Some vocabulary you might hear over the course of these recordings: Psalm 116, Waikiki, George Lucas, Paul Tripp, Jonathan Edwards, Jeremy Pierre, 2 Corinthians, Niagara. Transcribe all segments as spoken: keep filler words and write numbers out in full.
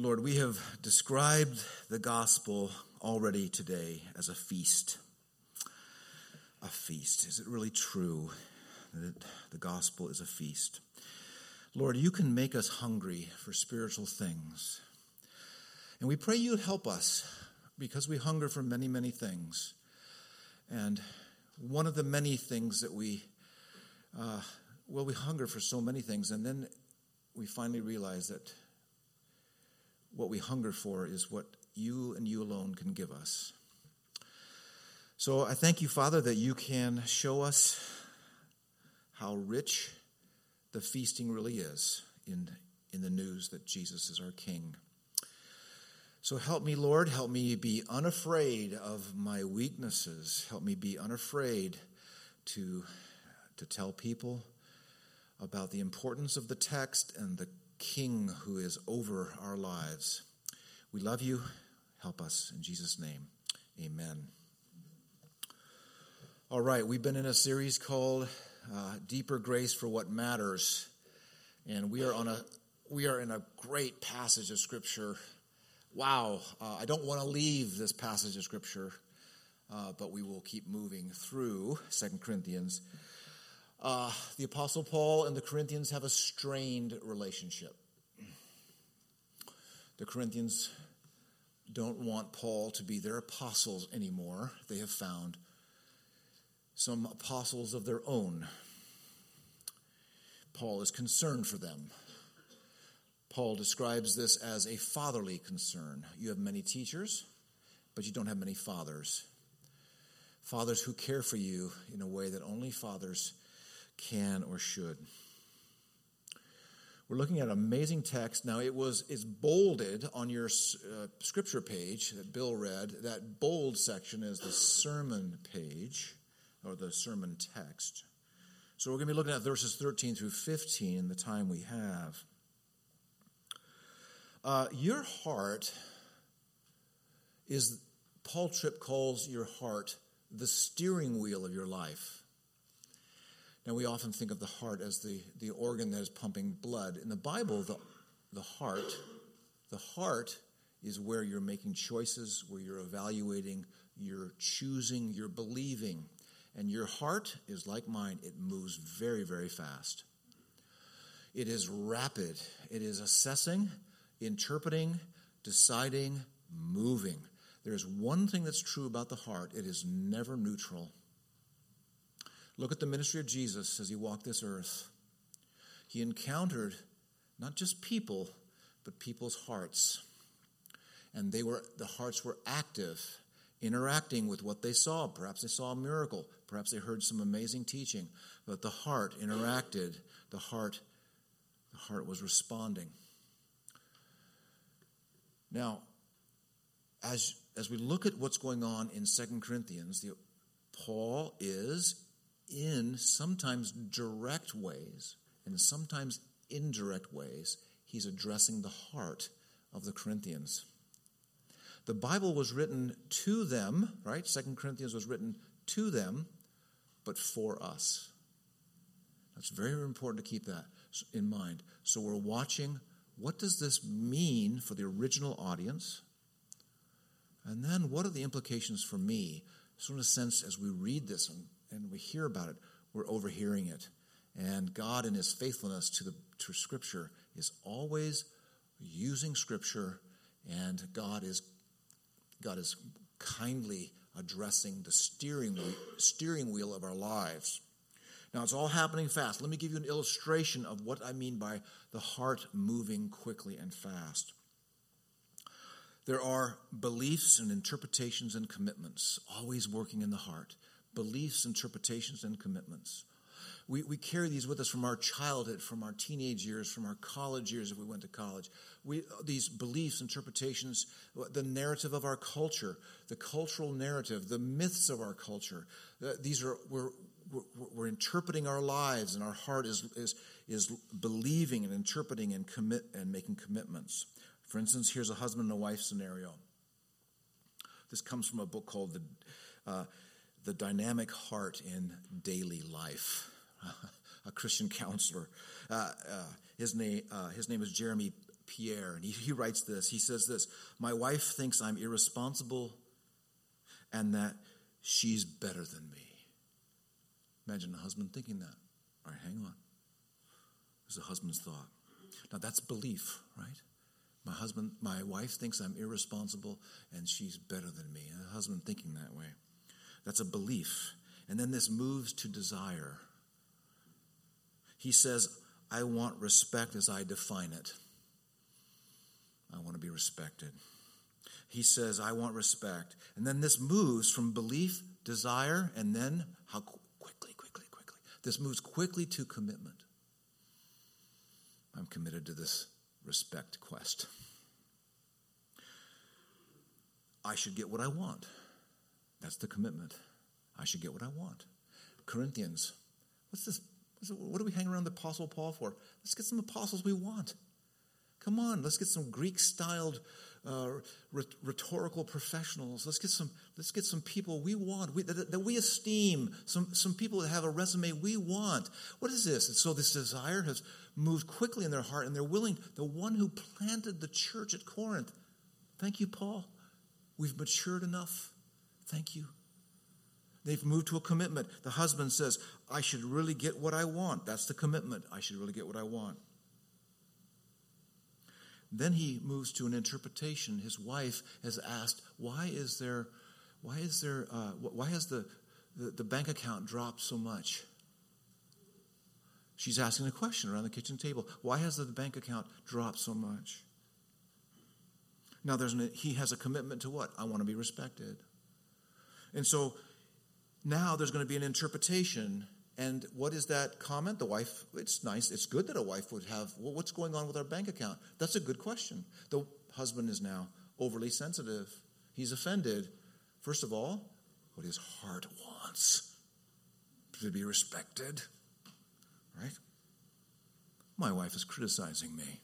Lord, we have described the gospel already today as a feast. A feast. Is it really true that the gospel is a feast? Lord, you can make us hungry for spiritual things. And we pray you help us because we hunger for many, many things. And one of the many things that we, uh, well, we hunger for so many things. And then we finally realize that what we hunger for is what you and you alone can give us. So I thank you, Father, that you can show us how rich the feasting really is in, in the news that Jesus is our King. So help me, Lord, help me be unafraid of my weaknesses. Help me be unafraid to, to tell people about the importance of the text and the King who is over our lives. We love you. Help us in Jesus' name. Amen. All right, we've been in a series called uh, Deeper Grace for What Matters, and we are on a we are in a great passage of Scripture. Wow, uh, I don't want to leave this passage of Scripture, uh, but we will keep moving through Second Corinthians. Uh, the Apostle Paul and the Corinthians have a strained relationship. The Corinthians don't want Paul to be their apostles anymore. They have found some apostles of their own. Paul is concerned for them. Paul describes this as a fatherly concern. You have many teachers, but you don't have many fathers. Fathers who care for you in a way that only fathers can or should. We're looking at an amazing text. Now, it was it's bolded on your uh, scripture page that Bill read. That bold section is the sermon page, or the sermon text. So we're going to be looking at verses thirteen through fifteen in the time we have. Uh, your heart is, Paul Tripp calls your heart the steering wheel of your life. Now, we often think of the heart as the, the organ that is pumping blood. In the Bible, the, the heart, the heart is where you're making choices, where you're evaluating, you're choosing, you're believing. And your heart is like mine. It moves very, very fast. It is rapid. It is assessing, interpreting, deciding, moving. There's one thing that's true about the heart. It is never neutral. Look at the ministry of Jesus as he walked this earth. He encountered not just people, but people's hearts. And they were the hearts were active, interacting with what they saw. Perhaps they saw a miracle. Perhaps they heard some amazing teaching. But the heart interacted. The heart, the heart was responding. Now, as, as we look at what's going on in Second Corinthians, the, Paul is in sometimes direct ways and sometimes indirect ways, he's addressing the heart of the Corinthians. The Bible was written to them, right? Second Corinthians was written to them, but for us. That's very important to keep that in mind. So we're watching, what does this mean for the original audience? And then what are the implications for me? So in a sense, as we read this and and we hear about it, we're overhearing it. And God in his faithfulness to the to Scripture is always using Scripture, and God is God is kindly addressing the steering wheel, steering wheel of our lives. Now, it's all happening fast. Let me give you an illustration of what I mean by the heart moving quickly and fast. There are beliefs and interpretations and commitments always working in the heart. Beliefs, interpretations, and commitments. We we carry these with us from our childhood, from our teenage years, from our college years if we went to college. We these beliefs, interpretations, the narrative of our culture, the cultural narrative, the myths of our culture. These are we're we're, we're interpreting our lives, and our heart is is is believing and interpreting and commit and making commitments. For instance, here's a husband and a wife scenario. This comes from a book called the. Uh, The Dynamic Heart in Daily Life, a Christian counselor. Uh, uh, his, name, uh, his name is Jeremy Pierre, and he, he writes this. He says this, "My wife thinks I'm irresponsible and that she's better than me." Imagine a husband thinking that. All right, hang on. This is a husband's thought. Now, that's belief, right? My husband, my wife thinks I'm irresponsible and she's better than me. A husband thinking that way. That's a belief. And then this moves to desire. He says, I want respect as I define it. I want to be respected. He says, I want respect. And then this moves from belief, desire, and then how quickly, quickly, quickly. This moves quickly to commitment. I'm committed to this respect quest. I should get what I want. That's the commitment. I should get what I want. Corinthians, what's this? What do we hang around the Apostle Paul for? Let's get some apostles we want. Come on, let's get some Greek-styled uh, rhetorical professionals. Let's get some. Let's get some people we want we, that, that we esteem. Some some people that have a resume we want. What is this? And so this desire has moved quickly in their heart, and they're willing. The one who planted the church at Corinth. Thank you, Paul. We've matured enough. Thank you. They've moved to a commitment. The husband says, I should really get what I want. That's the commitment. I should really get what I want. Then he moves to an interpretation. His wife has asked, why is there, why is there, uh, why has the, the, the bank account dropped so much? She's asking a question around the kitchen table. Why has the bank account dropped so much? Now, there's an, he has a commitment to what? I want to be respected. And so now there's going to be an interpretation. And what is that comment? The wife, it's nice. It's good that a wife would have, well, what's going on with our bank account? That's a good question. The husband is now overly sensitive. He's offended. First of all, what his heart wants to be respected, right? My wife is criticizing me.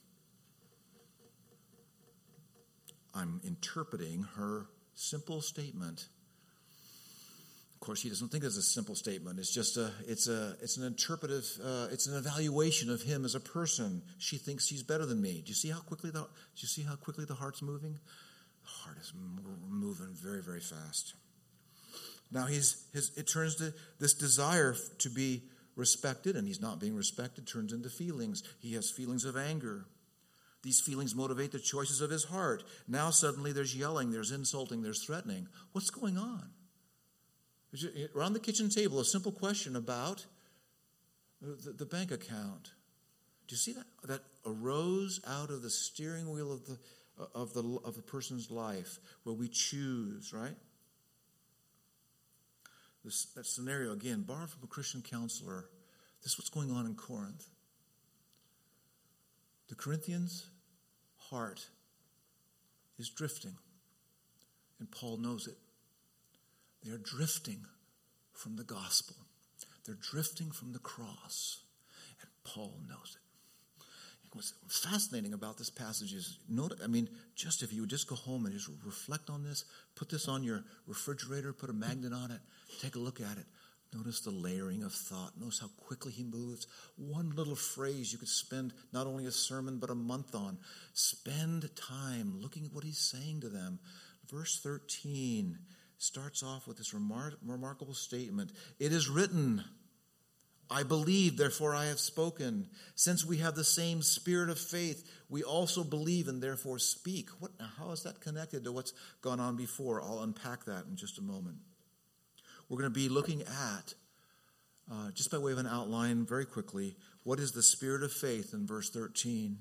I'm interpreting her simple statement. Of course, he doesn't think it's a simple statement. It's just a, it's a, it's an interpretive, uh, it's an evaluation of him as a person. She thinks she's better than me. Do you see how quickly the, do you see how quickly the heart's moving? The heart is moving very, very fast. Now he's, his, it turns to this desire to be respected, and he's not being respected. Turns into feelings. He has feelings of anger. These feelings motivate the choices of his heart. Now suddenly there's yelling, there's insulting, there's threatening. What's going on? Around the kitchen table, a simple question about the, the bank account. Do you see that? That arose out of the steering wheel of the of the of a person's life, where we choose, right? This, that scenario again, borrowed from a Christian counselor. This is what's going on in Corinth. The Corinthians' heart is drifting, and Paul knows it. They're drifting from the gospel. They're drifting from the cross. And Paul knows it. What's fascinating about this passage is, note, I mean, just if you would just go home and just reflect on this, put this on your refrigerator, put a magnet on it, take a look at it. Notice the layering of thought. Notice how quickly he moves. One little phrase you could spend not only a sermon but a month on. Spend time looking at what he's saying to them. Verse thirteen starts off with this remar- remarkable statement. It is written, I believe, therefore I have spoken. Since we have the same spirit of faith, we also believe and therefore speak. What? How is that connected to what's gone on before? I'll unpack that in just a moment. We're going to be looking at, uh, just by way of an outline very quickly, what is the spirit of faith in verse thirteen?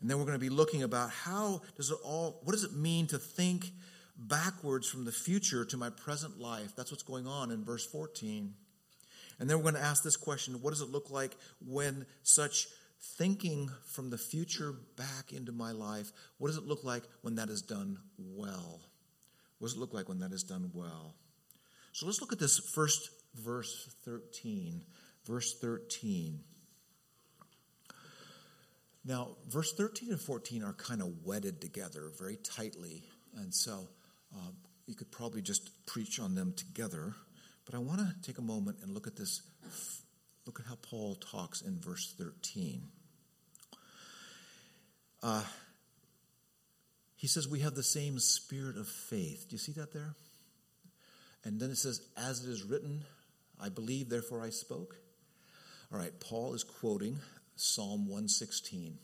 And then we're going to be looking about how does it all, what does it mean to think backwards from the future to my present life? That's what's going on in verse fourteen. And then we're going to ask this question, what does it look like when such thinking from the future back into my life, what does it look like when that is done well? What does it look like when that is done well? So let's look at this first verse thirteen. Verse thirteen. Now, verse thirteen and fourteen are kind of wedded together very tightly. And so Uh, you could probably just preach on them together, but I want to take a moment and look at this. Look at how Paul talks in verse thirteen. Uh, he says we have the same spirit of faith. Do you see that there? And then it says, as it is written, I believe, therefore I spoke. All right, Paul is quoting Psalm one sixteen.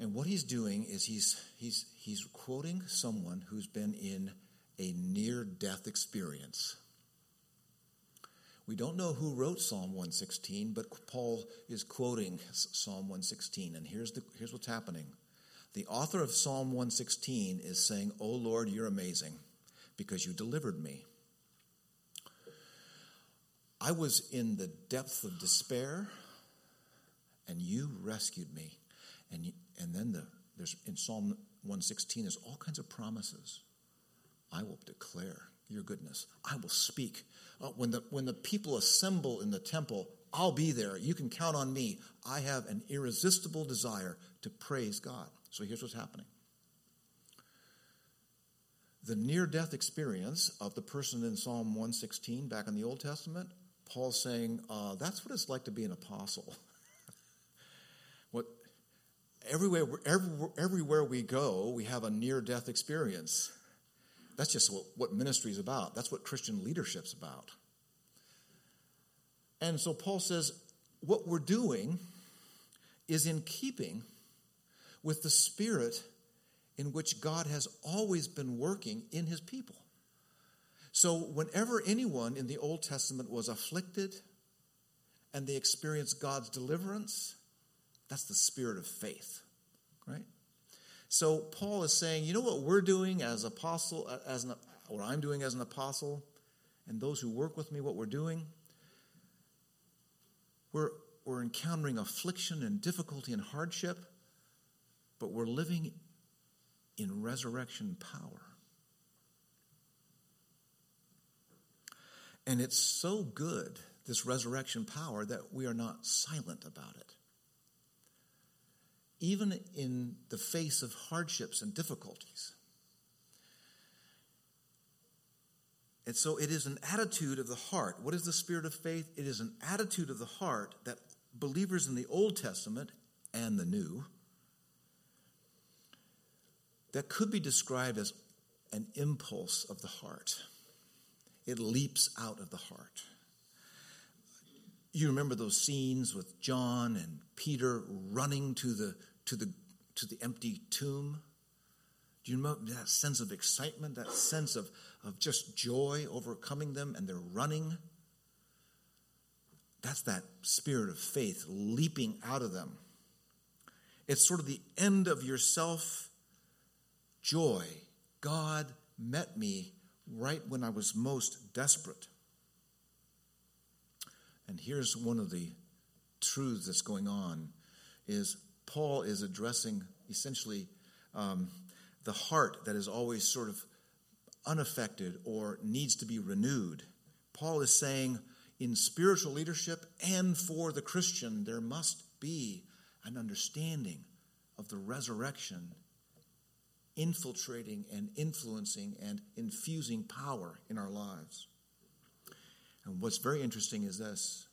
And what he's doing is he's he's he's quoting someone who's been in a near-death experience. We don't know who wrote Psalm one sixteen, but Paul is quoting Psalm one sixteen. And here's the here's what's happening. The author of Psalm one sixteen is saying, "Oh Lord, you're amazing because you delivered me. I was in the depth of despair, and you rescued me." And, and then the, there's in Psalm one sixteen, there's all kinds of promises. I will declare your goodness. I will speak. Uh, when the when the people assemble in the temple, I'll be there. You can count on me. I have an irresistible desire to praise God. So here's what's happening. The near-death experience of the person in Psalm one sixteen back in the Old Testament, Paul's saying, uh, that's what it's like to be an apostle. What everywhere, everywhere, everywhere we go, we have a near-death experience. That's just what, what ministry is about. That's what Christian leadership's about. And so Paul says, what we're doing is in keeping with the spirit in which God has always been working in his people. So whenever anyone in the Old Testament was afflicted and they experienced God's deliverance, that's the spirit of faith, right? So Paul is saying, you know what we're doing as apostle, as an, what I'm doing as an apostle, and those who work with me, what we're doing, we're we're encountering affliction and difficulty and hardship, but we're living in resurrection power. And it's so good, this resurrection power, that we are not silent about it. Even in the face of hardships and difficulties. And so it is an attitude of the heart. What is the spirit of faith? It is an attitude of the heart that believers in the Old Testament and the New, that could be described as an impulse of the heart. It leaps out of the heart. You remember those scenes with John and Peter running to the to the to the empty tomb? Do you remember that sense of excitement, that sense of, of just joy overcoming them, and they're running? That's that spirit of faith leaping out of them. It's sort of the end of yourself joy. God met me right when I was most desperate. And here's one of the truths that's going on, is Paul is addressing essentially um, the heart that is always sort of unaffected or needs to be renewed. Paul is saying in spiritual leadership and for the Christian, there must be an understanding of the resurrection infiltrating and influencing and infusing power in our lives. And what's very interesting is this.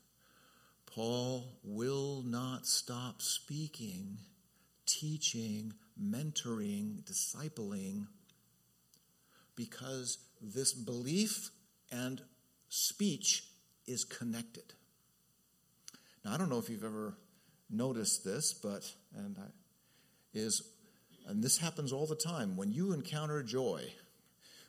Paul will not stop speaking, teaching, mentoring, discipling, because this belief and speech is connected. Now, I don't know if you've ever noticed this, but and I, is and this happens all the time. When you encounter joy,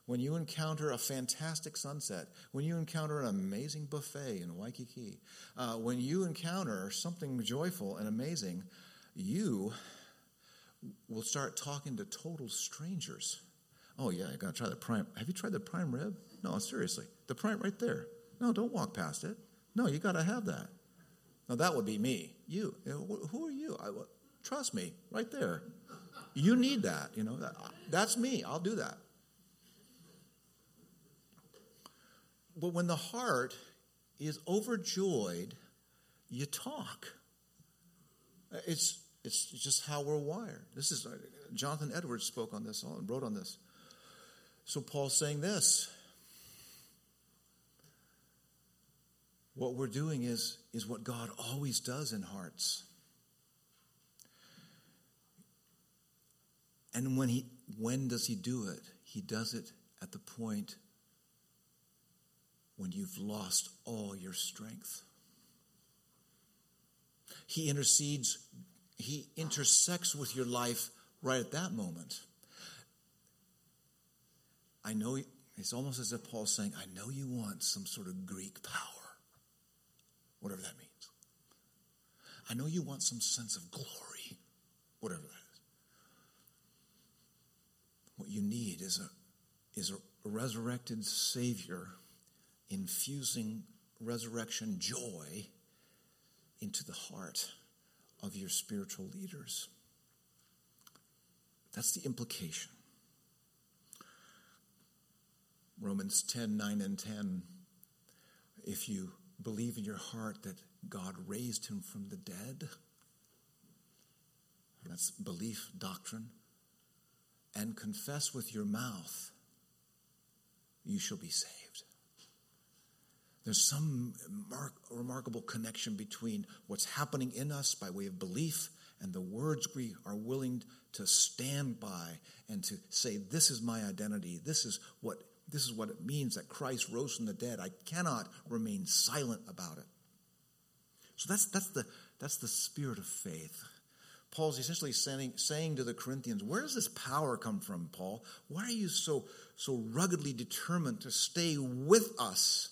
when you encounter a fantastic sunset, when you encounter an amazing buffet in Waikiki, uh, when you encounter something joyful and amazing, you will start talking to total strangers. Oh, yeah, I got to try the prime. Have you tried the prime rib? No, seriously. The prime right there. No, don't walk past it. No, you got to have that. Now, that would be me. You. Who are you? I, trust me, right there. You need that. You know, that, that's me. I'll do that. But when the heart is overjoyed, you talk. It's it's just how we're wired. This is Jonathan Edwards spoke on this and wrote on this. So Paul's saying this. What we're doing is, is what God always does in hearts. And when he, when does he do it? He does it at the point when you've lost all your strength. He intercedes, he intersects with your life right at that moment. I know, it's almost as if Paul's saying, I know you want some sort of Greek power, whatever that means. I know you want some sense of glory, whatever that is. What you need is a, is a resurrected Savior infusing resurrection joy into the heart of your spiritual leaders. That's the implication. Romans ten, nine and ten, if you believe in your heart that God raised him from the dead, that's belief, doctrine, and confess with your mouth, you shall be saved. There's some mar- remarkable connection between what's happening in us by way of belief and the words we are willing to stand by and to say, this is my identity, this is what This is what it means that Christ rose from the dead. I cannot remain silent about it. So that's that's the that's the spirit of faith. Paul's essentially saying, saying to the Corinthians, where does this power come from, Paul? Why are you so, so ruggedly determined to stay with us?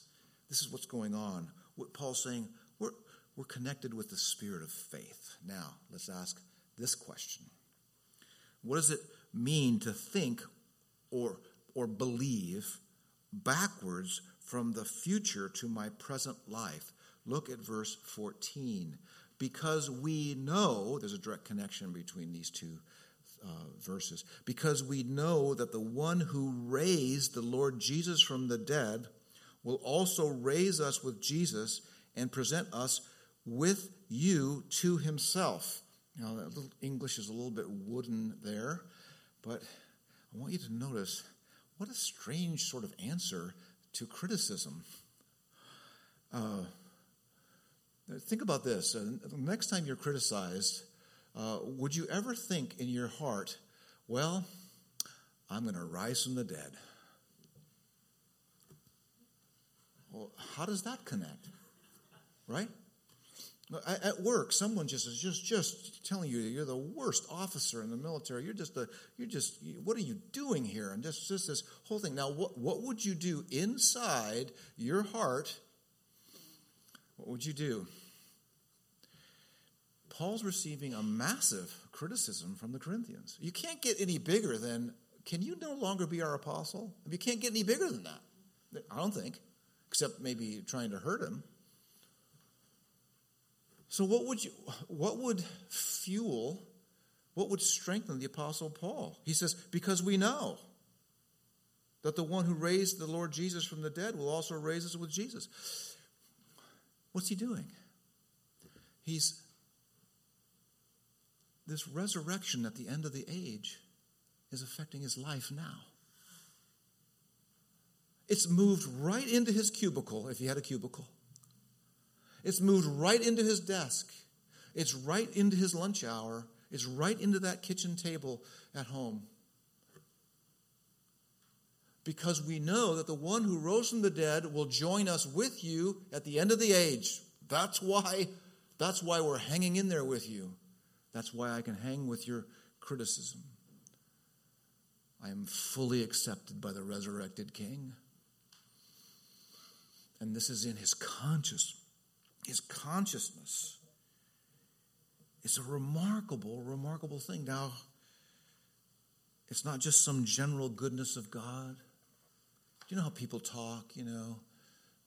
This is what's going on. What Paul's saying, we're, we're connected with the spirit of faith. Now, let's ask this question. What does it mean to think or or believe backwards from the future to my present life? Look at verse fourteen. Because we know, there's a direct connection between these two uh, verses, because we know that the one who raised the Lord Jesus from the dead will also raise us with Jesus and present us with you to himself. Now, that little English is a little bit wooden there, but I want you to notice what a strange sort of answer to criticism. Uh, think about this. Uh, the next time you're criticized, uh, would you ever think in your heart, well, I'm going to rise from the dead? Well, how does that connect? Right? At work, someone just is just, just telling you that you're the worst officer in the military. You're just the you're just what are you doing here? And just just this whole thing. Now, what what would you do inside your heart? What would you do? Paul's receiving a massive criticism from the Corinthians. You can't get any bigger than, can you no longer be our apostle? You can't get any bigger than that. I don't think, except maybe trying to hurt him. So what would you, what would fuel, what would strengthen the Apostle Paul? He says, because we know that the one who raised the Lord Jesus from the dead will also raise us with Jesus. What's he doing? He's, this resurrection at the end of the age is affecting his life now. It's moved right into his cubicle, if he had a cubicle. It's moved right into his desk. It's right into his lunch hour. It's right into that kitchen table at home. Because we know that the one who rose from the dead will join us with you at the end of the age. That's why, that's why we're hanging in there with you. That's why I can hang with your criticism. I am fully accepted by the resurrected King. And this is in his consciousness. His consciousness. It's a remarkable, remarkable thing. Now, it's not just some general goodness of God. You know how people talk, you know?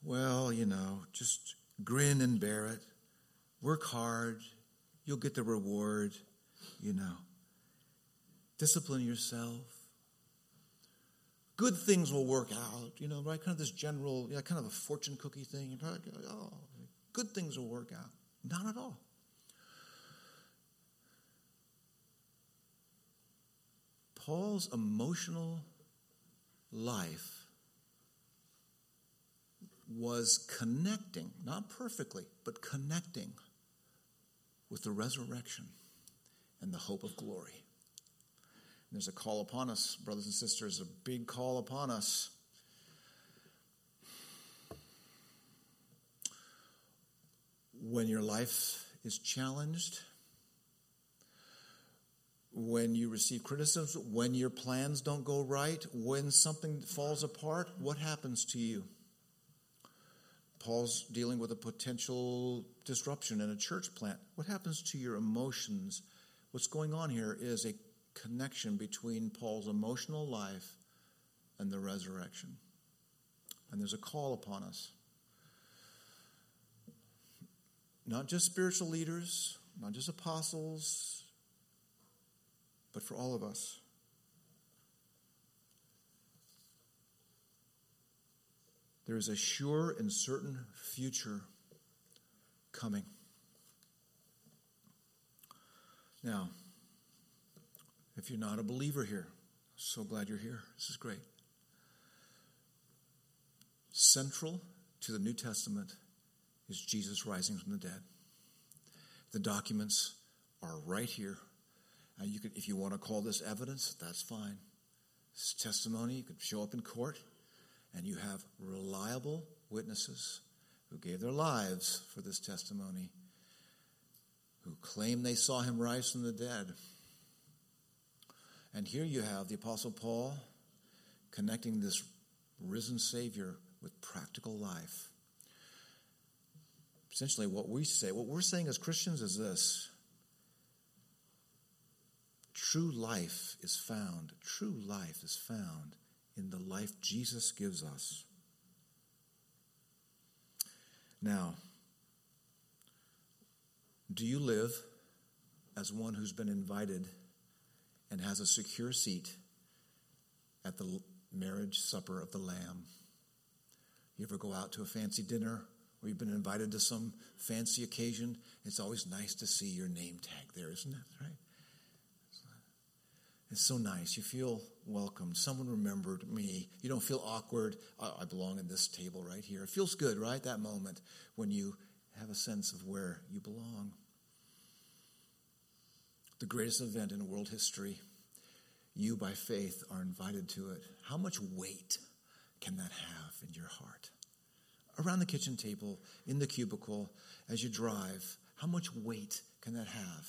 Well, you know, just grin and bear it. Work hard. You'll get the reward, you know. Discipline yourself. Good things will work out, you know, right? Kind of this general, yeah, kind of a fortune cookie thing. Oh, good things will work out. Not at all. Paul's emotional life was connecting, not perfectly, but connecting with the resurrection and the hope of glory. There's a call upon us, brothers and sisters, a big call upon us. When your life is challenged, when you receive criticism, when your plans don't go right, when something falls apart, what happens to you? Paul's dealing with a potential disruption in a church plant. What happens to your emotions? What's going on here is a connection between Paul's emotional life and the resurrection. And there's a call upon us. Not just spiritual leaders, not just apostles, but for all of us. There is a sure and certain future coming. Now, if you're not a believer here, so glad you're here. This is great. Central to the New Testament is Jesus rising from the dead. The documents are right here. And you could, if you want to call this evidence, that's fine. It's testimony. You could show up in court. And you have reliable witnesses who gave their lives for this testimony, who claim they saw him rise from the dead. And here you have the Apostle Paul connecting this risen Savior with practical life. Essentially what we say, what we're saying as Christians is this: true life is found, true life is found in the life Jesus gives us. Now, do you live as one who's been invited and has a secure seat at the marriage supper of the Lamb? You ever go out to a fancy dinner or you've been invited to some fancy occasion? It's always nice to see your name tag there, isn't it? Right? It's so nice. You feel welcomed. Someone remembered me. You don't feel awkward. I belong at this table right here. It feels good, right? That moment when you have a sense of where you belong. The greatest event in world history, you by faith are invited to it. How much weight can that have in your heart? Around the kitchen table, in the cubicle, as you drive, how much weight can that have?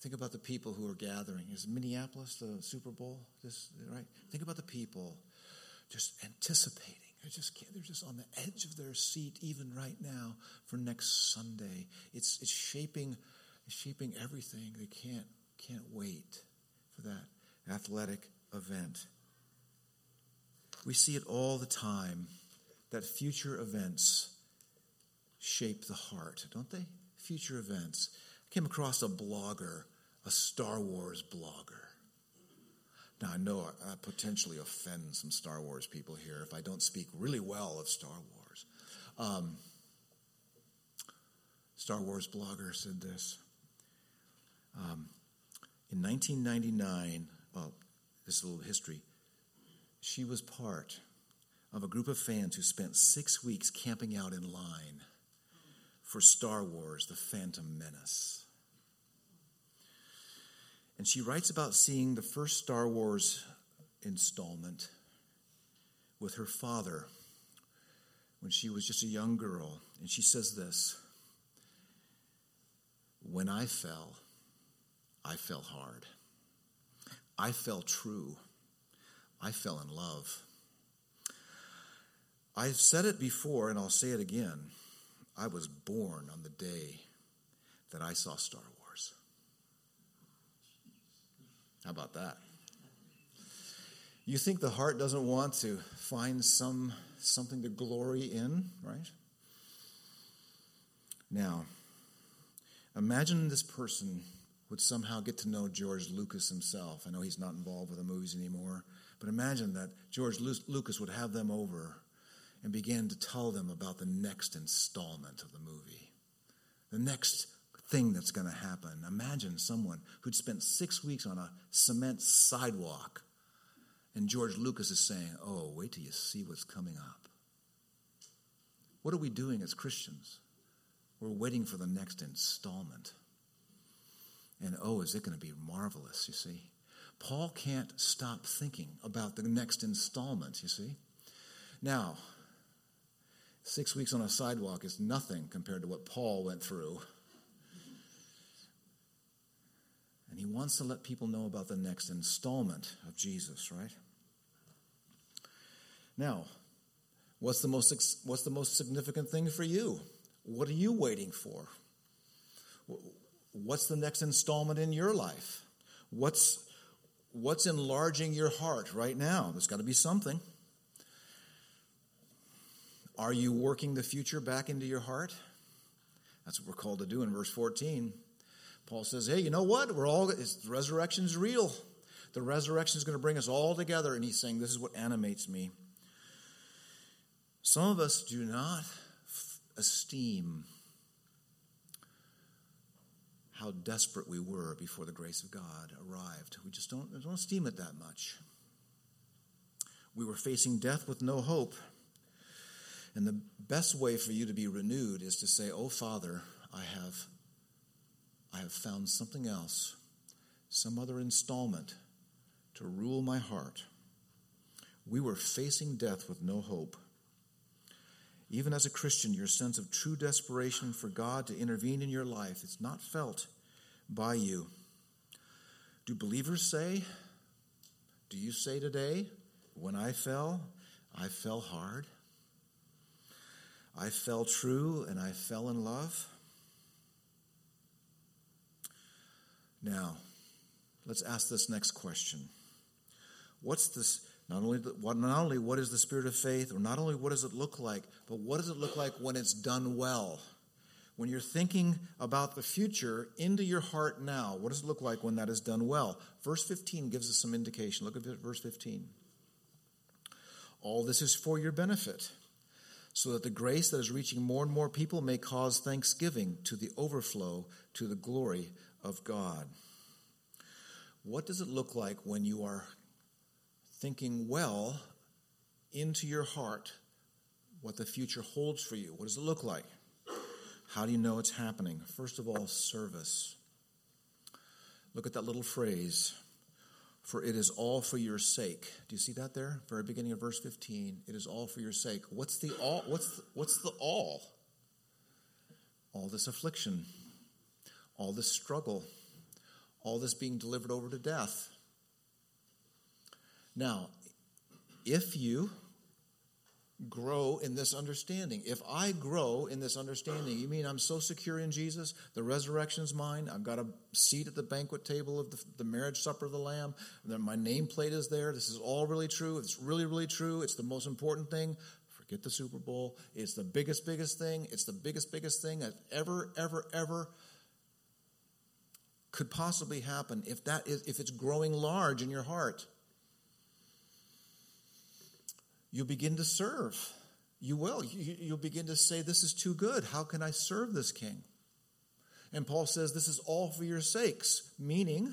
Think about the people who are gathering. Is Minneapolis the Super Bowl? This, right? Think about the people just anticipating. They're just they're just on the edge of their seat even right now for next Sunday. It's it's shaping it's shaping everything. They can't can't wait for that athletic event. We see it all the time that future events shape the heart, don't they? Future events. I came across a blogger. A Star Wars blogger. Now, I know I potentially offend some Star Wars people here if I don't speak really well of Star Wars. Um, Star Wars blogger said this. Um, in nineteen ninety-nine, well, this is a little history, she was part of a group of fans who spent six weeks camping out in line for Star Wars: The Phantom Menace. And she writes about seeing the first Star Wars installment with her father when she was just a young girl. And she says this: "When I fell, I fell hard. I fell true. I fell in love. I've said it before and I'll say it again. I was born on the day that I saw Star Wars." How about that? You think the heart doesn't want to find some something to glory in, right? Now, imagine this person would somehow get to know George Lucas himself. I know he's not involved with the movies anymore, but imagine that George Lucas would have them over and begin to tell them about the next installment of the movie, the next thing that's going to happen. Imagine someone who'd spent six weeks on a cement sidewalk, and George Lucas is saying, "Oh, wait till you see what's coming up." What are we doing as Christians? We're waiting for the next installment. And oh, is it going to be marvelous, you see? Paul can't stop thinking about the next installment, you see. Now, six weeks on a sidewalk is nothing compared to what Paul went through. And he wants to let people know about the next installment of Jesus, right? Now, what's the most, what's the most significant thing for you? What are you waiting for? What's the next installment in your life? What's what's enlarging your heart right now? There's got to be something. Are you working the future back into your heart? That's what we're called to do in verse fourteen. Paul says, hey, you know what? We're all it's, the resurrection's real. The resurrection is going to bring us all together. And he's saying, this is what animates me. Some of us do not f- esteem how desperate we were before the grace of God arrived. We just don't, don't esteem it that much. We were facing death with no hope. And the best way for you to be renewed is to say, oh, Father, I have, I have found something else, some other installment to rule my heart. We were facing death with no hope. Even as a Christian, your sense of true desperation for God to intervene in your life is not felt by you. Do believers say, do you say today, when I fell, I fell hard? I fell true and I fell in love? Now, let's ask this next question. What's this? Not only, not only what is the spirit of faith, or not only what does it look like, but what does it look like when it's done well? When you're thinking about the future into your heart now, what does it look like when that is done well? Verse fifteen gives us some indication. Look at verse fifteen. All this is for your benefit, so that the grace that is reaching more and more people may cause thanksgiving to the overflow to the glory of God. What does it look like when you are thinking well into your heart what the future holds for you? What does it look like? How do you know it's happening? First of all, service. Look at that little phrase, for it is all for your sake. Do you see that there? Very beginning of verse fifteen, it is all for your sake. What's the all? What's the, what's the all? All this affliction, all this struggle, all this being delivered over to death. Now, if you grow in this understanding, if I grow in this understanding, you mean I'm so secure in Jesus, the resurrection's mine, I've got a seat at the banquet table of the, the marriage supper of the Lamb, my nameplate is there, this is all really true, it's really, really true, it's the most important thing, forget the Super Bowl, it's the biggest, biggest thing, it's the biggest, biggest thing that ever, ever, ever could possibly happen if that is, if it's growing large in your heart. You'll begin to serve. You will. You'll begin to say, this is too good. How can I serve this king? And Paul says, this is all for your sakes, meaning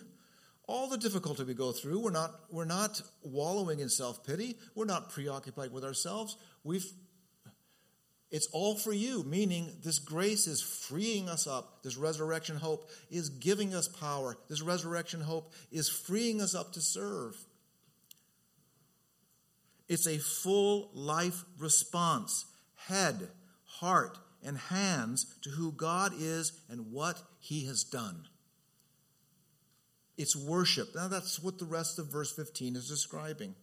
all the difficulty we go through, we're not, we're not wallowing in self-pity. We're not preoccupied with ourselves. We've, it's all for you, meaning this grace is freeing us up. This resurrection hope is giving us power. This resurrection hope is freeing us up to serve. It's a full life response, head, heart, and hands to who God is and what he has done. It's worship. Now that's what the rest of verse fifteen is describing.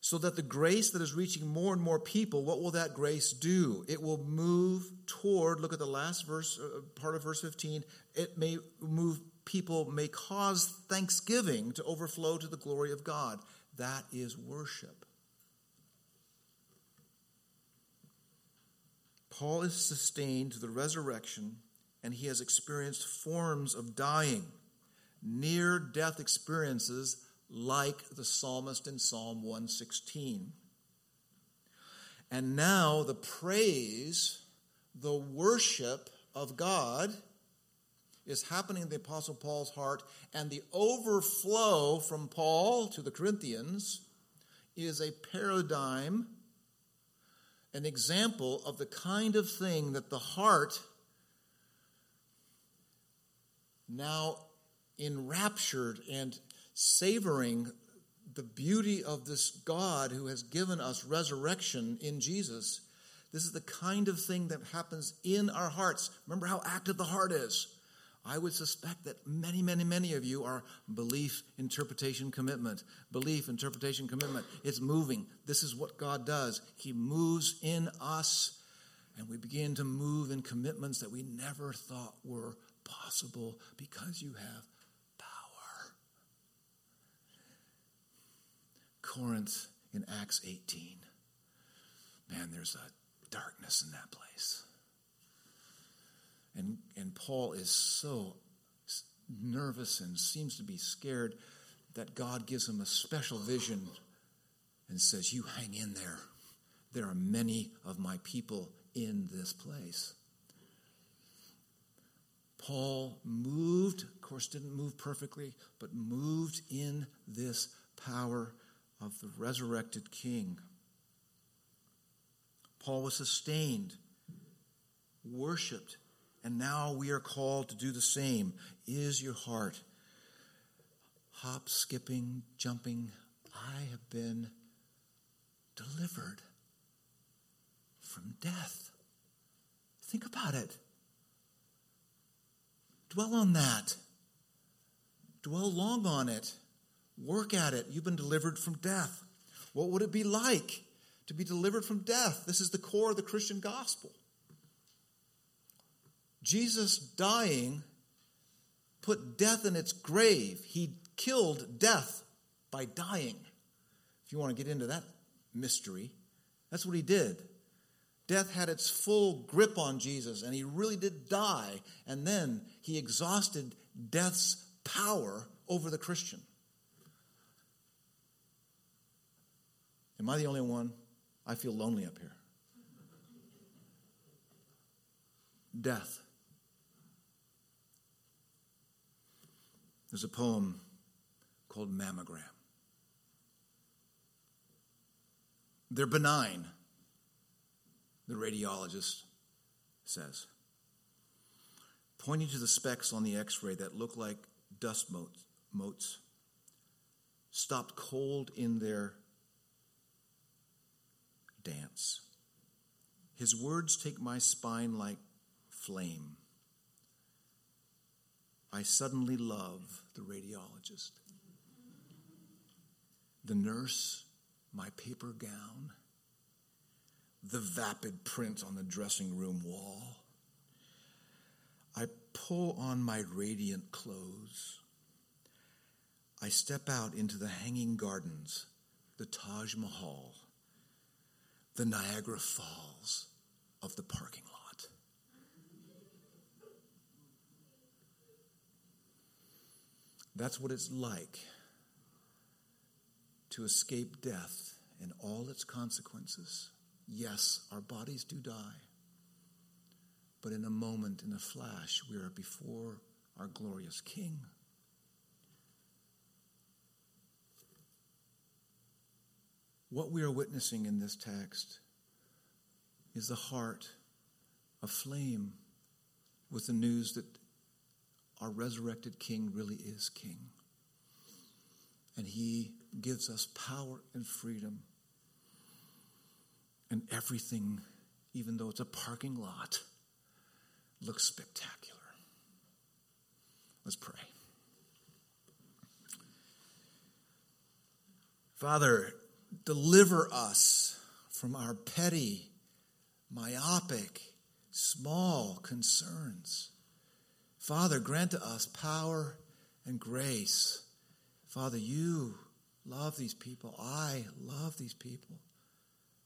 So that the grace that is reaching more and more people, what will that grace do? It will move toward, look at the last verse, uh, part of verse fifteen, it may move, people may cause thanksgiving to overflow to the glory of God. That is worship. Paul is sustained to the resurrection, and he has experienced forms of dying, near-death experiences like the psalmist in Psalm one sixteen. And now the praise, the worship of God is happening in the Apostle Paul's heart, and the overflow from Paul to the Corinthians is a paradigm, an example of the kind of thing that the heart now enraptured and savoring the beauty of this God who has given us resurrection in Jesus. This is the kind of thing that happens in our hearts. Remember how active the heart is. I would suspect that many, many, many of you are belief, interpretation, commitment. Belief, interpretation, commitment. It's moving. This is what God does. He moves in us, and we begin to move in commitments that we never thought were possible because you have power. Corinth in Acts eighteen. Man, there's a darkness in that place. And and Paul is so nervous and seems to be scared that God gives him a special vision and says, you hang in there. There are many of my people in this place. Paul moved, of course didn't move perfectly, but moved in this power of the resurrected King. Paul was sustained, worshipped, and now we are called to do the same. Is your heart hop, skipping, jumping? I have been delivered from death. Think about it. Dwell on that. Dwell long on it. Work at it. You've been delivered from death. What would it be like to be delivered from death? This is the core of the Christian gospel. Jesus dying put death in its grave. He killed death by dying. If you want to get into that mystery, that's what he did. Death had its full grip on Jesus, and he really did die. And then he exhausted death's power over the Christian. Am I the only one? I feel lonely up here. Death. There's a poem called Mammogram. They're benign, the radiologist says, pointing to the specks on the x-ray that look like dust motes, stopped cold in their dance. His words take my spine like flame. I suddenly love the radiologist, the nurse, my paper gown, the vapid print on the dressing room wall. I pull on my radiant clothes. I step out into the hanging gardens, the Taj Mahal, the Niagara Falls of the parking lot. That's what it's like to escape death and all its consequences. Yes, our bodies do die, but in a moment, in a flash, we are before our glorious King. What we are witnessing in this text is the heart aflame with the news that our resurrected King really is King. And he gives us power and freedom. And everything, even though it's a parking lot, looks spectacular. Let's pray. Father, deliver us from our petty, myopic, small concerns. Father, grant to us power and grace. Father, you love these people. I love these people.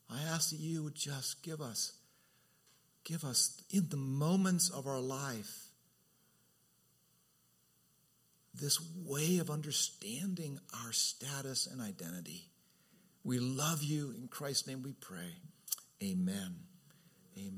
I ask that you would just give us, give us in the moments of our life, this way of understanding our status and identity. We love you. In Christ's name we pray. Amen. Amen.